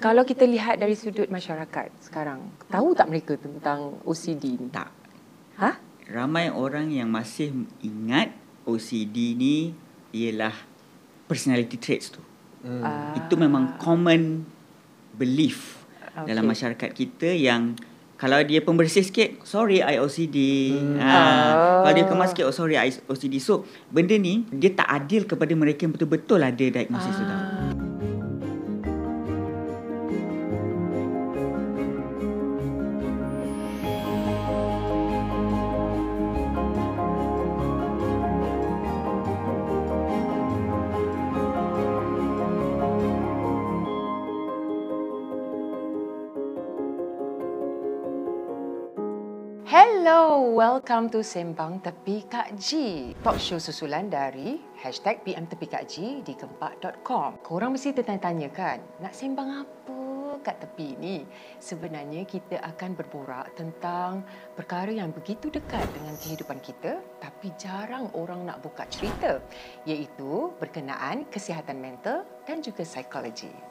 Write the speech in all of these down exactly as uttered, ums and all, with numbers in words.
Kalau kita lihat dari sudut masyarakat sekarang, tahu tak mereka tentang O C D ni? Tak. Ha? Ramai orang yang masih ingat O C D ni ialah personality traits tu. Hmm. Ah. Itu memang common belief, okay, dalam masyarakat kita yang kalau dia pembersih sikit, sorry I O C D. Hmm. Ha. Oh. Kalau dia kemas sikit, oh sorry I O C D. So, benda ni dia tak adil kepada mereka yang betul-betul ada diagnosis ah. tu tau. Hello, welcome to Sembang Tepi Kak G, talk show susulan dari hashtag P M Tepi Kak G di gempak dot com. Korang mesti tertanya-tanya kan, nak sembang apa kat tepi ni? Sebenarnya kita akan berborak tentang perkara yang begitu dekat dengan kehidupan kita tapi jarang orang nak buka cerita, iaitu berkenaan kesihatan mental dan juga psikologi.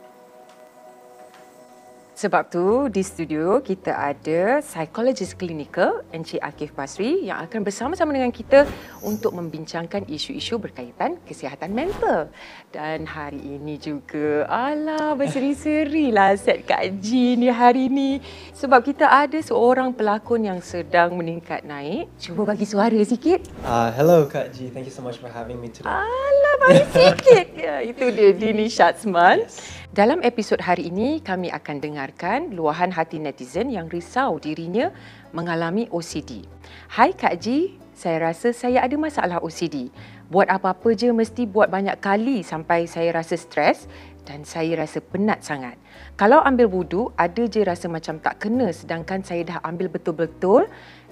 Sebab tu di studio kita ada psikologis klinikal Encik Akif Basri yang akan bersama-sama dengan kita untuk membincangkan isu-isu berkaitan kesihatan mental. Dan hari ini juga, alah berseri-seri lah set Kak G ni hari ni. Sebab kita ada seorang pelakon yang sedang meningkat naik. Cuba bagi suara sikit. Uh, hello Kak G, thank you so much for having me today. Alah bagi sikit. Ya, itu dia Dini Shatzman. Yes. Dalam episod hari ini, kami akan dengarkan luahan hati netizen yang risau dirinya mengalami O C D. Hai Kak G, saya rasa saya ada masalah O C D. Buat apa-apa je mesti buat banyak kali sampai saya rasa stres dan saya rasa penat sangat. Kalau ambil wudu, ada je rasa macam tak kena sedangkan saya dah ambil betul-betul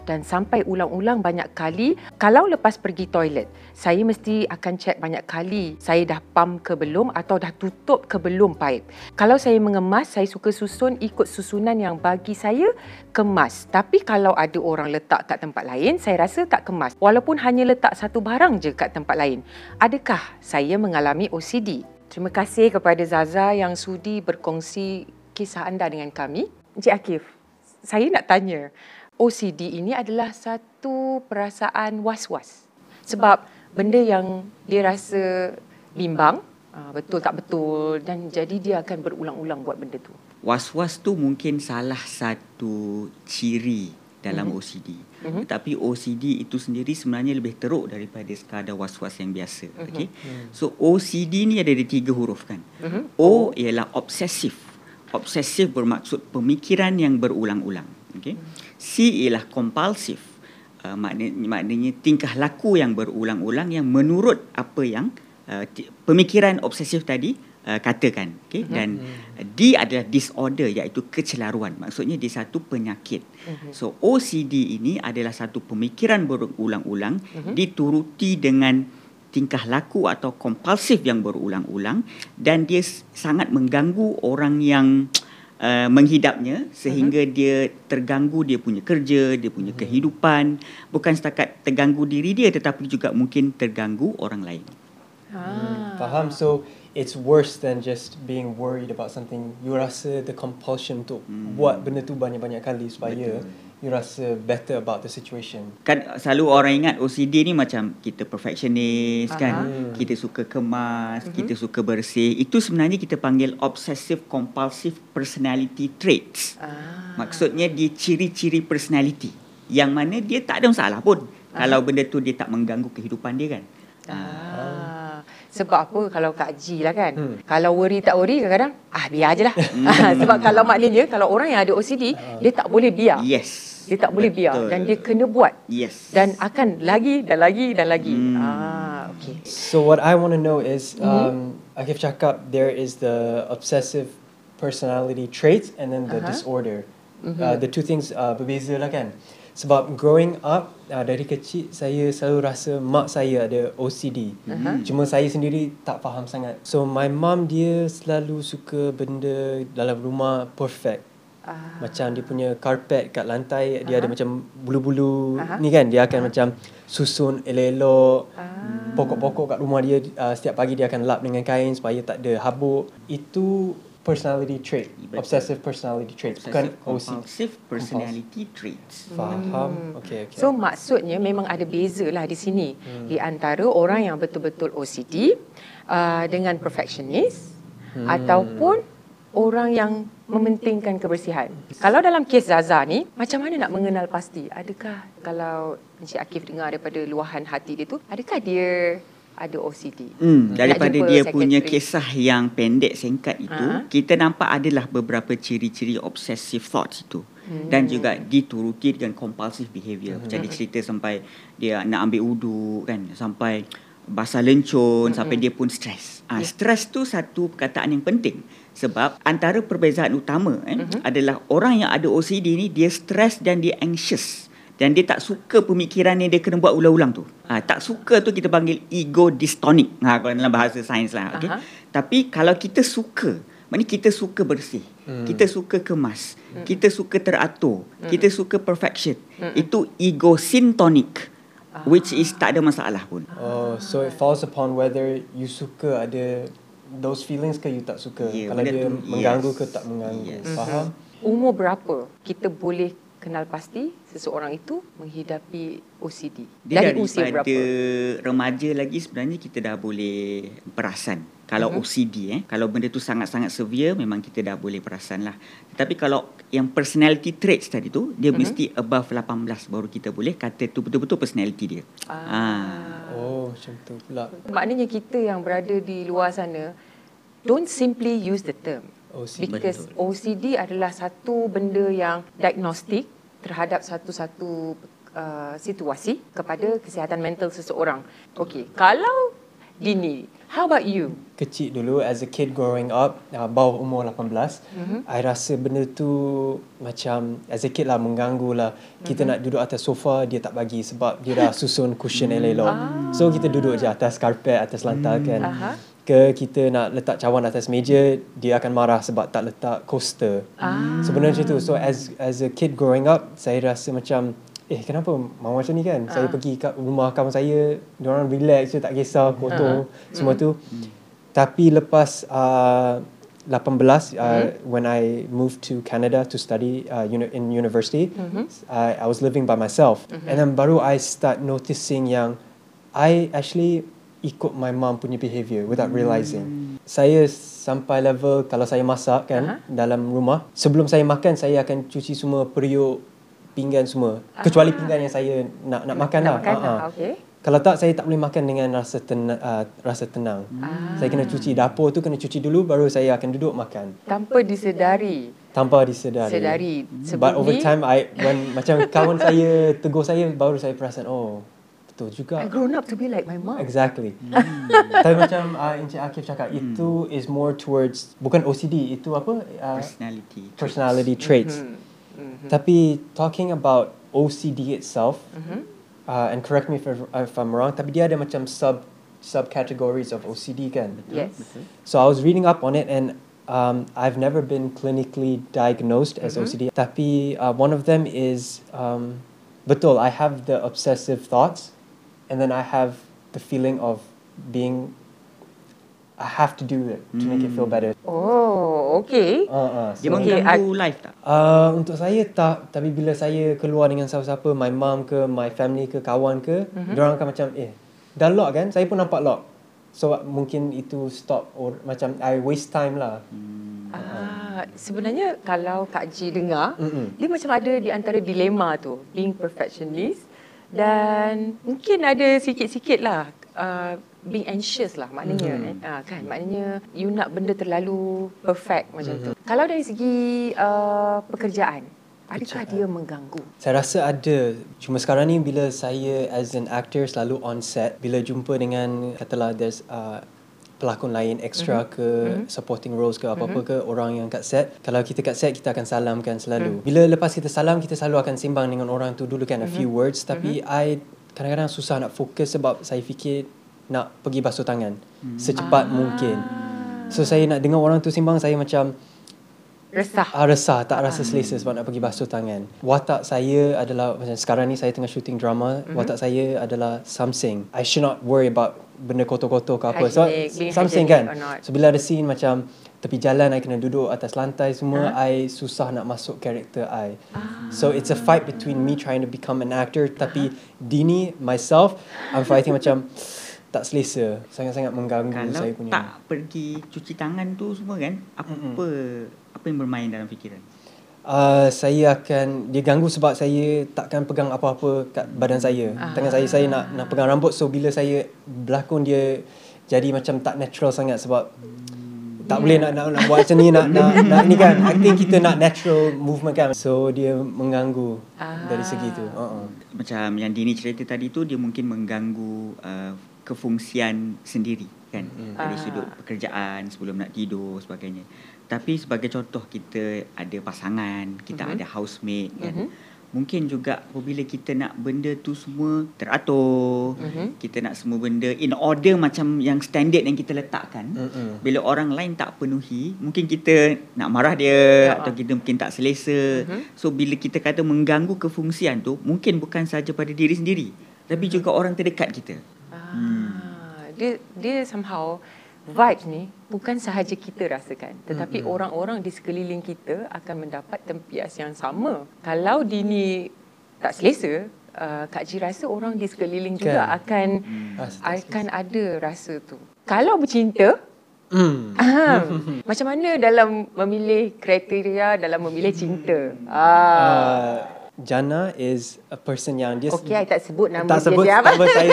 dan sampai ulang-ulang banyak kali. Kalau lepas pergi toilet, saya mesti akan cek banyak kali saya dah pam ke belum atau dah tutup ke belum paip. Kalau saya mengemas, saya suka susun ikut susunan yang bagi saya kemas. Tapi kalau ada orang letak kat tempat lain, saya rasa tak kemas. Walaupun hanya letak satu barang je kat tempat lain. Adakah saya mengalami O C D? Terima kasih kepada Zaza yang sudi berkongsi kisah anda dengan kami. Encik Akif, saya nak tanya, O C D ini adalah satu perasaan was-was. Sebab benda yang dia rasa bimbang, betul tak betul, dan jadi dia akan berulang-ulang buat benda tu. Was-was tu mungkin salah satu ciri dalam mm-hmm. O C D. Mm-hmm. Tetapi O C D itu sendiri sebenarnya lebih teruk daripada sekadar was-was yang biasa. Mm-hmm. Okay? So O C D ni ada di tiga huruf kan. Mm-hmm. O ialah obsesif. Obsesif bermaksud pemikiran yang berulang-ulang. Okay? C ialah kompulsif, uh, maknanya, maknanya tingkah laku yang berulang-ulang yang menurut apa yang uh, pemikiran obsesif tadi uh, katakan, okay? Uh-huh. Dan uh, D adalah disorder, iaitu kecelaruan. Maksudnya dia satu penyakit. Uh-huh. So O C D ini adalah satu pemikiran berulang-ulang, uh-huh, dituruti dengan tingkah laku atau kompulsif yang berulang-ulang, dan dia sangat mengganggu orang yang Uh, menghidapnya sehingga uh-huh. dia terganggu dia punya kerja, dia punya uh-huh. kehidupan. Bukan setakat terganggu diri dia tetapi juga mungkin terganggu orang lain. Ah. Hmm, faham. So it's worse than just being worried about something. You rasa the compulsion untuk hmm. buat benda tu banyak-banyak kali supaya betul, you rasa better about the situation. Kan selalu orang ingat O C D ni macam kita perfectionist, uh-huh, kan. Hmm. Kita suka kemas, uh-huh, kita suka bersih. Itu sebenarnya kita panggil obsessive compulsive personality traits. Ah. Maksudnya dia ciri-ciri personality yang mana dia tak ada masalah pun. Uh-huh. Kalau benda tu dia tak mengganggu kehidupan dia kan. Ah. Ah. Sebab apa kalau Kak G lah kan, hmm. kalau worry tak worry kadang-kadang, ah biar je lah. Hmm. Sebab kalau maknanya, kalau orang yang ada O C D, uh. dia tak boleh biar. Yes. Dia tak boleh biar. Betul. Dan dia kena buat. Yes. Dan akan lagi dan lagi dan lagi. Hmm. Ah, okay. So what I want to know is, um, mm-hmm. Akif cakap, there is the obsessive personality traits and then the uh-huh. disorder. Mm-hmm. Uh, the two things uh, berbeza lah kan. Sebab growing up, uh, dari kecil saya selalu rasa mak saya ada O C D. Uh-huh. Cuma saya sendiri tak faham sangat. So my mom dia selalu suka benda dalam rumah perfect. Uh. Macam dia punya carpet kat lantai, uh-huh, dia ada macam bulu-bulu, uh-huh, ni kan. Dia akan uh-huh. macam susun elok-elok. Uh. Pokok-pokok kat rumah dia, uh, setiap pagi dia akan lap dengan kain supaya tak ada habuk. Itu personality trait. Betul. Obsessive personality trait, bukan O C D. Obsessive personality traits. Faham. Hmm. Okey, okey. So maksudnya memang ada bezalah di sini, hmm. di antara orang yang betul-betul O C D uh, dengan perfectionist, hmm. ataupun orang yang mementingkan kebersihan. Kalau dalam kes Zaza ni, macam mana nak mengenal pasti? Adakah kalau Encik Akif dengar daripada luahan hati dia tu, adakah dia ada O C D? Hmm, daripada dia secretary. punya kisah yang pendek singkat itu, uh-huh. kita nampak adalah beberapa ciri-ciri obsessive thoughts itu. Hmm. Dan juga dituruti dengan compulsive behaviour. Macam uh-huh. dia cerita sampai dia nak ambil uduk kan, sampai basah lencun, mm-hmm. sampai dia pun stres. Ha, yeah. Stres tu satu perkataan yang penting. Sebab antara perbezaan utama eh, mm-hmm. adalah orang yang ada O C D ni, dia stres dan dia anxious. Dan dia tak suka pemikiran yang dia kena buat ulang-ulang tu. Ha, tak suka tu kita panggil ego dystonic. Ha, kalau dalam bahasa sains lah. Okay? Uh-huh. Tapi kalau kita suka, maknanya kita suka bersih, mm. kita suka kemas, mm. kita suka teratur, mm. kita suka perfection. Mm-mm. Itu ego syntonic. Which is tak ada masalah pun. Oh, so it falls upon whether you suka ada those feelings ke you tak suka. Yeah, kalau dia tu, mengganggu yes. ke tak mengganggu. Yes. Faham? Umur berapa kita boleh kenal pasti seseorang itu menghidapi O C D? Dia dari usia berapa? Remaja lagi sebenarnya kita dah boleh perasan. Kalau mm-hmm. O C D, eh, kalau benda tu sangat-sangat severe, memang kita dah boleh perasan lah. Tetapi kalau yang personality traits tadi tu, dia mm-hmm. mesti above lapan belas baru kita boleh kata tu betul-betul personality dia. Ah. Ah. Oh, macam tu pula. Maknanya kita yang berada di luar sana, don't simply use the term. O C D. Because betul. O C D adalah satu benda yang diagnostik terhadap satu-satu uh, situasi kepada kesihatan mental seseorang. Okey, kalau Dini, how about you? Kecil dulu, as a kid growing up, uh, bawah umur lapan belas, mm-hmm. I rasa benda tu macam, as a kid lah, mengganggu lah. Kita mm-hmm. nak duduk atas sofa, dia tak bagi sebab dia dah susun cushion elok-elok. Ah. So, kita duduk je atas karpet, atas lantai kan. Aha. Ke kita nak letak cawan atas meja, dia akan marah sebab tak letak coaster. Ah. Sebenarnya so, tu. So, as as a kid growing up, saya rasa macam, eh kenapa mau macam ni kan? Uh. Saya pergi kat rumah kawan saya, diorang relax je, tak kisah kotor, uh. semua mm. tu. Mm. Tapi lepas uh, lapan belas, mm. uh, when I moved to Canada to study uh, in university, mm-hmm. I, I was living by myself. Mm-hmm. And then baru I start noticing yang I actually ikut my mom punya behaviour without realising. Mm. Saya sampai level kalau saya masak kan, uh-huh. dalam rumah, sebelum saya makan, saya akan cuci semua periuk, pinggan semua. Aha. Kecuali pinggan yang saya nak nak makan nak lah. Makan ha, lah. Ha. Okay. Kalau tak, saya tak boleh makan dengan rasa tenang. Uh, rasa tenang. Ah. Saya kena cuci dapur tu, kena cuci dulu, baru saya akan duduk makan. Tanpa disedari. Tanpa disedari. Sedari. Sebelum But over time, I, when macam kawan saya tegur saya, baru saya perasan, oh, betul juga. I grown up to be like my mom. Exactly. Hmm. Tapi macam uh, Encik Akif cakap, hmm. itu is more towards, bukan O C D, itu apa? Uh, personality. Personality traits. traits. Mm-hmm. Mm-hmm. Tapi talking about O C D itself, mm-hmm. uh, and correct me if, if I'm wrong, tapi dia ada macam sub subcategories of O C D kan? Yes. Betul. So I was reading up on it, and um, I've never been clinically diagnosed as mm-hmm. O C D. Tapi uh, one of them is um, betul, I have the obsessive thoughts, and then I have the feeling of being. I have to do it to make it feel better. Oh, okay. Uh, uh, so dia mengganggu okay, life tak? Uh, untuk saya tak. Tapi bila saya keluar dengan siapa-siapa, my mom ke, my family ke, kawan ke, mm-hmm. diorang akan macam, eh, dah lock kan? Saya pun nampak lock. So, mungkin itu stop or macam I waste time lah. Hmm. Ah, sebenarnya kalau Kak G dengar, mm-hmm. dia macam ada di antara dilema tu. Being perfectionist dan mungkin ada sikit-sikit lah. Uh, being anxious lah maknanya, mm-hmm. eh? ah, kan maknanya you nak benda terlalu perfect macam mm-hmm. tu. Kalau dari segi uh, pekerjaan, adakah pekerjaan. dia mengganggu? Saya rasa ada. Cuma sekarang ni bila saya as an actor selalu on set, bila jumpa dengan katalah there's uh, pelakon lain extra mm-hmm. ke mm-hmm. supporting roles ke apa-apa mm-hmm. ke orang yang kat set, kalau kita kat set kita akan salamkan selalu. Mm. Bila lepas kita salam, kita selalu akan sembang dengan orang tu dulu kan, mm-hmm. a few words, tapi mm-hmm. I kadang-kadang susah nak fokus sebab saya fikir nak pergi basuh tangan hmm. secepat ah. mungkin. So, saya nak dengar orang tu sembang, saya macam Resah. Ah, resah, tak rasa selesa sebab nak pergi basuh tangan. Watak saya adalah, macam sekarang ni saya tengah shooting drama, mm-hmm. watak saya adalah something. I should not worry about benda kotor-kotor ke apa. So, something kan. So, bila ada scene macam tepi jalan, I kena duduk atas lantai semua, huh? I susah nak masuk karakter I. Ah. So, it's a fight between me trying to become an actor, tapi uh-huh. Dini, myself, I'm fighting macam... tak selesa, sangat-sangat mengganggu kalau saya punya. Kalau tak pergi cuci tangan tu semua kan, apa mm-hmm. apa yang bermain dalam fikiran? Uh, saya akan, dia ganggu sebab saya takkan pegang apa-apa kat badan saya. Ah. Tangan saya, saya nak nak pegang rambut. So, bila saya berlakon dia jadi macam tak natural sangat sebab hmm. tak yeah. boleh nak, nak nak buat macam ni, nak, nak, nak ni kan. I think kita nak natural movement kan. So, dia mengganggu ah. dari segi tu. Uh-uh. Macam yang Dini cerita tadi tu, dia mungkin mengganggu... Uh, kefungsian sendiri kan, hmm. dari sudut pekerjaan, sebelum nak tidur sebagainya. Tapi sebagai contoh, kita ada pasangan, kita mm-hmm. ada housemate kan, mm-hmm. mungkin juga apabila kita nak benda tu semua teratur, mm-hmm. kita nak semua benda in order macam yang standard yang kita letakkan, mm-hmm. bila orang lain tak penuhi, mungkin kita nak marah dia, yeah. atau kita mungkin tak selesa. Mm-hmm. So bila kita kata mengganggu kefungsian tu, mungkin bukan sahaja pada diri sendiri, tapi juga orang terdekat kita. Hmm. Dia dia somehow vibes ni bukan sahaja kita rasakan, tetapi mm-hmm. orang-orang di sekeliling kita akan mendapat tempias yang sama. Kalau Dini tak selesa, uh, Kak G rasa orang di sekeliling okay. juga akan mm. akan ada rasa tu. Kalau bercinta, mm. ah, macam mana dalam memilih kriteria, dalam memilih cinta? Ah. Uh. Jana is a person yang dia... Okey, saya tak sebut nama tak dia. Sebut, dia tak sebut, saya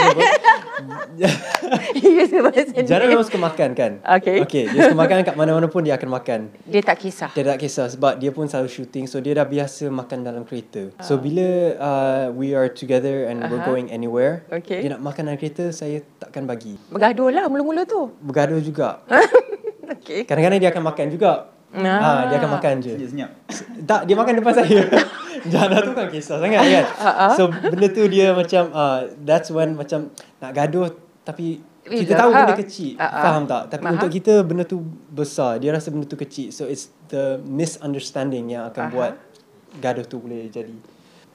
sebut. Jana memang suka makan kan? Okey. Okey, dia suka makan, kat mana-mana pun dia akan makan. Dia tak kisah. Dia tak kisah sebab dia pun selalu shooting. So, dia dah biasa makan dalam kereta. Uh. So, bila uh, we are together and uh-huh. we're going anywhere, okay. dia nak makan dalam kereta, saya takkan bagi. Bergaduh lah mula-mula tu. Bergaduh juga. Okay. Kadang-kadang dia akan makan juga. Ah. Ha, dia akan makan je. Senyap-senyap. Tak, dia makan depan saya. Jana tu kan kisah sangat kan. So benda tu dia macam uh, that's when macam nak gaduh, tapi kita tahu benda kecil. Faham tak? Tapi untuk kita benda tu besar. Dia rasa benda tu kecil. So it's the misunderstanding yang akan buat gaduh tu boleh jadi.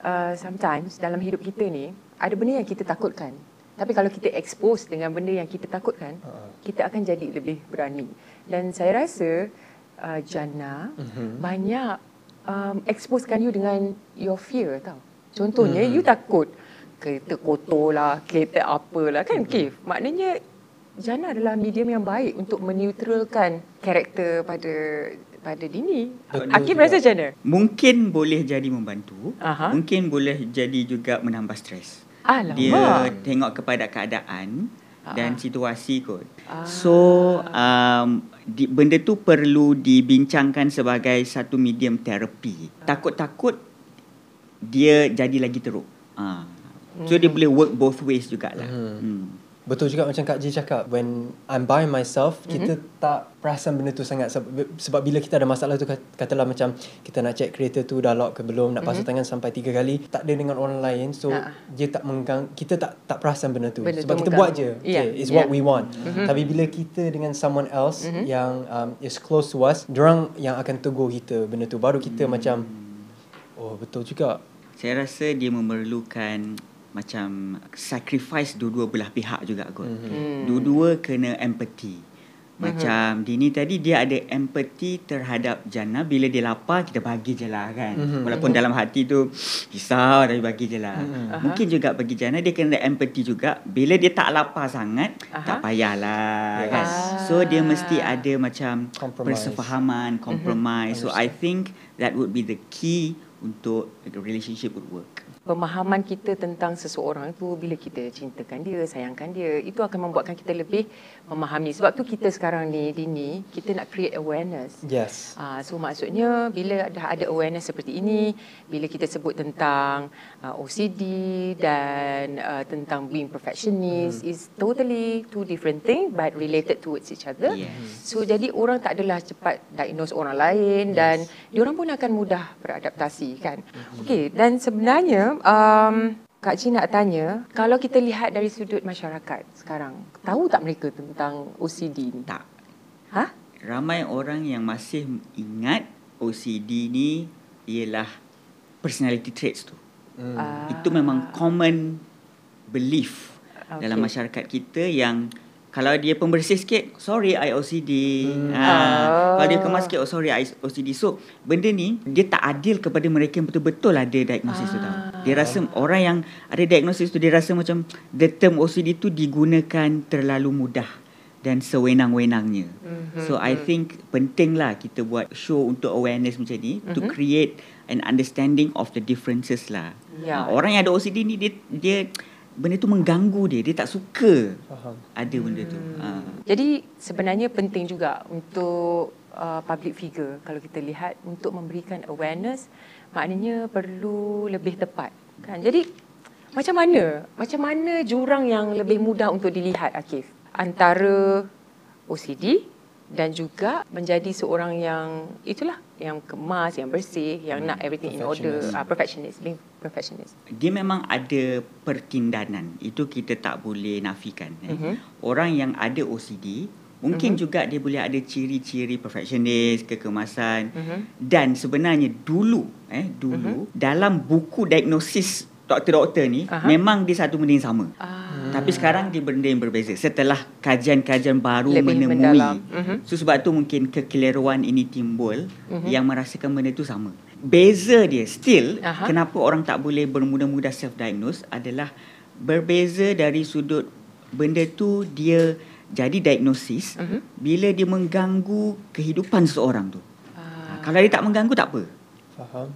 Uh, sometimes dalam hidup kita ni ada benda yang kita takutkan. Tapi kalau kita expose dengan benda yang kita takutkan, kita akan jadi lebih berani. Dan saya rasa Uh, Jana mm-hmm. banyak um, exposekan you dengan your fear tau. Contohnya mm-hmm. you takut kereta kotor lah, kereta apalah kan, mm-hmm. Kif? Maknanya Jana adalah medium yang baik untuk menetralkan karakter pada pada Dini. Akif rasa macam mana? Mungkin boleh jadi membantu, aha. mungkin boleh jadi juga menambah stres. Alamak. Dia tengok kepada keadaan dan uh-huh. situasi kot. Uh-huh. So um, di, benda tu perlu dibincangkan sebagai satu medium terapi. Uh-huh. Takut-takut dia jadi lagi teruk. Uh. So uh-huh. dia boleh work both ways jugalah. Uh-huh. Hmm. Betul juga macam Kak G cakap, when I'm by myself, uh-huh. kita tak perasan benda tu sangat. Sebab bila kita ada masalah tu, katalah macam kita nak check kereta tu dah lock ke belum, nak pasang mm-hmm. tangan sampai tiga kali, tak ada dengan orang lain. So uh-huh. dia tak menggang, kita tak tak perasan benda tu, benda sebab tu kita menggang. Buat je, yeah. okay, it's yeah. what we want. Mm-hmm. Tapi bila kita dengan someone else mm-hmm. yang um, is close to us, diorang yang akan tegur kita benda tu, baru kita mm. macam oh betul juga. Saya rasa dia memerlukan macam sacrifice dua-dua belah pihak juga kot. Mm-hmm. Dua-dua kena empathy. Macam Dini tadi, dia ada empati terhadap Jana. Bila dia lapar, kita bagi je lah kan. Mm-hmm. Walaupun mm-hmm. dalam hati tu risau, tapi bagi je lah. Mm-hmm. Uh-huh. Mungkin juga bagi Jana, dia kena ada empati juga. Bila dia tak lapar sangat, uh-huh. tak payahlah yes. kan. Ah. So, dia mesti ada macam compromise. Persefahaman, compromise. Mm-hmm. So, I think that would be the key untuk the relationship would work. Pemahaman kita tentang seseorang tu, bila kita cintakan dia, sayangkan dia, itu akan membuatkan kita lebih memahami. Sebab tu kita sekarang ni, Dini, kita nak create awareness. Yes. Uh, so maksudnya bila dah ada awareness seperti ini, bila kita sebut tentang uh, O C D dan uh, tentang being perfectionist, mm. is totally two different things but related towards each other. Yes. So jadi orang tak adalah cepat diagnose orang lain, yes. dan diorang pun akan mudah beradaptasi kan. Mm-hmm. Okey, dan sebenarnya Um, Kak G nak tanya, kalau kita lihat dari sudut masyarakat sekarang, tahu tak mereka tentang O C D ni? Tak. Ha? Ramai orang yang masih ingat O C D ni ialah personality traits tu. Hmm. Ah. Itu memang common belief okay. dalam masyarakat kita yang kalau dia pembersih sikit, sorry I O C D. Hmm. Ha. Oh. Kalau dia kemas sikit, oh sorry I O C D. So benda ni dia tak adil kepada mereka yang betul-betul ada diagnosis ah. tu tau. Dia rasa orang yang ada diagnosis tu dia rasa macam the term O C D tu digunakan terlalu mudah dan sewenang-wenangnya. Mm-hmm. So I think pentinglah kita buat show untuk awareness macam ni mm-hmm. to create an understanding of the differences lah. Yeah. Ha. Orang yang ada O C D ni dia dia benda tu mengganggu dia. Dia tak suka faham. Ada benda tu. Hmm. Ha. Jadi sebenarnya penting juga untuk uh, public figure kalau kita lihat untuk memberikan awareness, maknanya perlu lebih tepat. Kan? Jadi macam mana? Macam mana jurang yang lebih mudah untuk dilihat, Akif? Antara O C D dan juga menjadi seorang yang itulah yang kemas, yang bersih, yang hmm. nak everything in order, uh, perfectionist, being perfectionist. Dia memang ada pertindanan, itu kita tak boleh nafikan. Eh. Mm-hmm. Orang yang ada O C D mungkin mm-hmm. juga dia boleh ada ciri-ciri perfectionist, kekemasan mm-hmm. dan sebenarnya dulu eh dulu mm-hmm. dalam buku diagnosis doktor-doktor ni uh-huh. memang dia satu benda yang sama. Ah. Tapi sekarang dia benda yang berbeza. Setelah kajian-kajian baru lebih menemui. Uh-huh. So sebab tu mungkin kekeliruan ini timbul uh-huh. yang merasakan benda tu sama. Beza dia still uh-huh. kenapa orang tak boleh bermudah-mudah self-diagnose adalah berbeza dari sudut benda tu dia jadi diagnosis uh-huh. bila dia mengganggu kehidupan seseorang tu. Uh. Kalau dia tak mengganggu tak apa. Faham.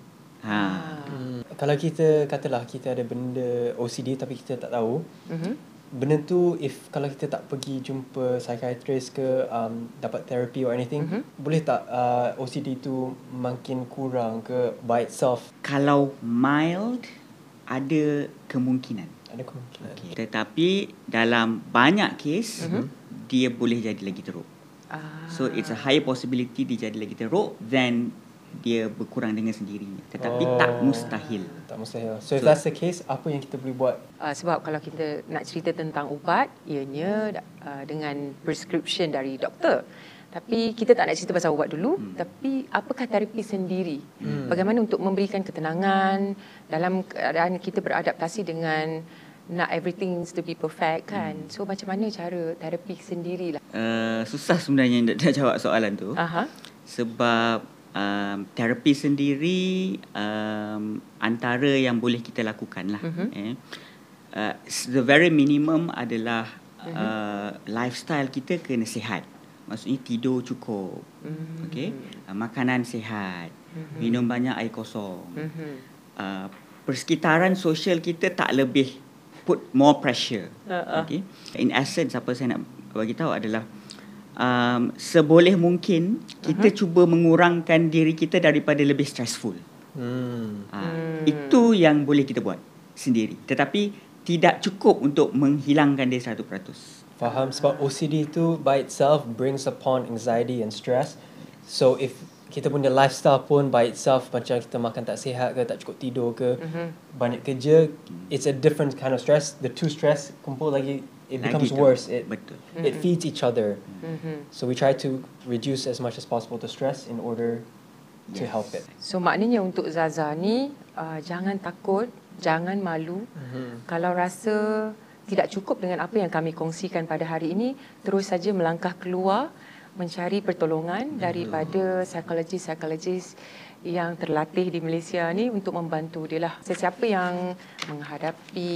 Ha. Hmm. Kalau kita katalah kita ada benda O C D tapi kita tak tahu mm-hmm. benda tu if kalau kita tak pergi jumpa psychiatrist ke um, dapat therapy or anything mm-hmm. boleh tak uh, O C D tu makin kurang ke by itself? Kalau mild ada kemungkinan. Ada kemungkinan. Okay. Tetapi dalam banyak kes mm-hmm. dia boleh jadi lagi teruk. Ah. So it's a high possibility dia jadi lagi teruk than dia berkurang dengan sendirinya. Tetapi oh, tak mustahil. Tak mustahil. So, so if that's the case, apa yang kita boleh buat? Uh, sebab kalau kita nak cerita tentang ubat, ianya uh, dengan prescription dari doktor. Tapi kita tak nak cerita pasal ubat dulu. Hmm. Tapi apakah terapi sendiri? Hmm. Bagaimana untuk memberikan ketenangan dalam keadaan kita beradaptasi dengan nak everything to be perfect kan? Hmm. So macam mana cara terapi sendirilah? Uh, susah sebenarnya nak jawab soalan tu. Uh-huh. Sebab Um, terapi sendiri um, antara yang boleh kita lakukan lah. Uh-huh. eh. uh, The very minimum adalah uh-huh. uh, lifestyle kita kena sihat. Maksudnya tidur cukup, uh-huh. okay? uh, Makanan sihat, uh-huh. minum banyak air kosong, uh-huh. uh, persekitaran sosial kita tak lebih put more pressure, uh-uh. okay? In essence apa saya nak bagi tahu adalah Um, seboleh mungkin kita uh-huh. cuba mengurangkan diri kita daripada lebih stressful. Hmm. Ha, hmm. Itu yang boleh kita buat sendiri. Tetapi tidak cukup untuk menghilangkan dia seratus peratus. Faham, sebab O C D itu by itself brings upon anxiety and stress. So if kita punya lifestyle pun by itself, macam kita makan tak sihat ke, tak cukup tidur ke, uh-huh. banyak kerja, it's a different kind of stress. The two stress kumpul lagi, it lagi becomes itu. Worse. It, Betul. It mm-hmm. feeds each other. Mm-hmm. So we try to reduce as much as possible the stress in order yes. to help it. So maknanya untuk Zaza ni, uh, jangan takut, jangan malu. Mm-hmm. Kalau rasa tidak cukup dengan apa yang kami kongsikan pada hari ini, terus saja melangkah keluar mencari pertolongan daripada psikologis-psikologis yang terlatih di Malaysia ni untuk membantu dia lah. Sesiapa yang menghadapi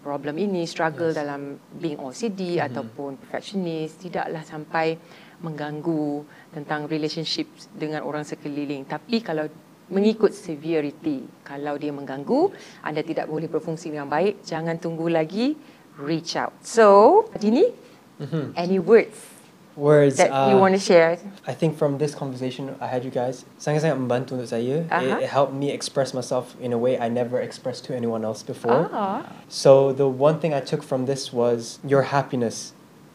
problem ini, struggle yes. dalam being O C D mm-hmm. ataupun perfectionist, tidaklah sampai mengganggu tentang relationship dengan orang sekeliling. Tapi kalau mengikut severity, kalau dia mengganggu, yes. anda tidak boleh berfungsi dengan baik, jangan tunggu lagi, reach out. So, Dini, mm-hmm. any words? Words that uh, you want to share? I think from this conversation I had you guys, sangat-sangat membantu untuk saya. Uh-huh. It, it helped me express myself in a way I never expressed to anyone else before. Uh-huh. So the one thing I took from this was your happiness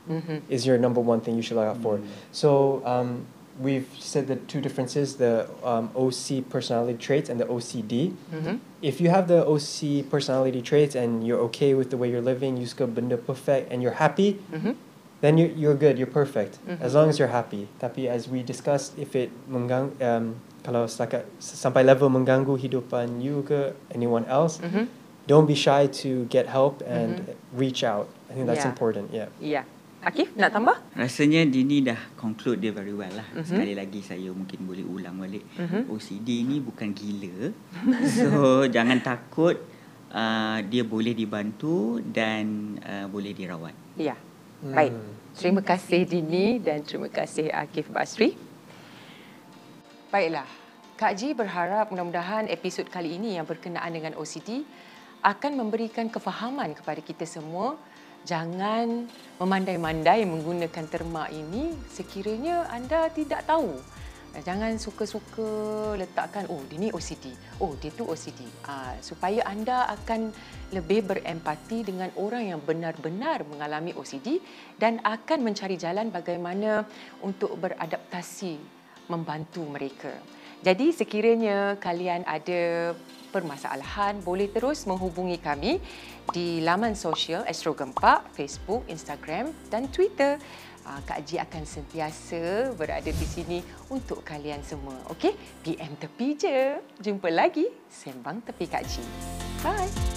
mm-hmm. is your number one thing you should look out for. Mm-hmm. So um, we've said the two differences, the um, O C personality traits and the O C D. Mm-hmm. If you have the O C personality traits and you're okay with the way you're living, you suka benda perfect and you're happy, mm-hmm. then you, you're good, you're perfect, mm-hmm. as long as you're happy. Tapi as we discussed, if it mengang, um, kalau setakat sampai level mengganggu hidupan you ke anyone else, mm-hmm. don't be shy to get help and mm-hmm. reach out. I think that's yeah. important. Yeah. Yeah. Akif, nak tambah? Rasanya Dini dah conclude dia very well lah. Mm-hmm. Sekali lagi saya mungkin boleh ulang balik. Mm-hmm. O C D ni bukan gila. So, jangan takut. Uh, dia boleh dibantu dan uh, boleh dirawat. Ya. Hmm. Baik. Terima kasih Dini dan terima kasih Akif Basri. Baiklah. Kak G berharap mudah-mudahan episod kali ini yang berkenaan dengan O C D akan memberikan kefahaman kepada kita semua. Jangan memandai-mandai menggunakan terma ini sekiranya anda tidak tahu. Jangan suka-suka letakkan, oh dia ni O C D, oh dia tu O C D. Aa, supaya anda akan lebih berempati dengan orang yang benar-benar mengalami O C D dan akan mencari jalan bagaimana untuk beradaptasi, membantu mereka. Jadi sekiranya kalian ada permasalahan, boleh terus menghubungi kami di laman sosial Astro Gempak, Facebook, Instagram dan Twitter. Kak G akan sentiasa berada di sini untuk kalian semua. Okey, P M tepi je. Jumpa lagi Sembang Tepi Kak G. Bye.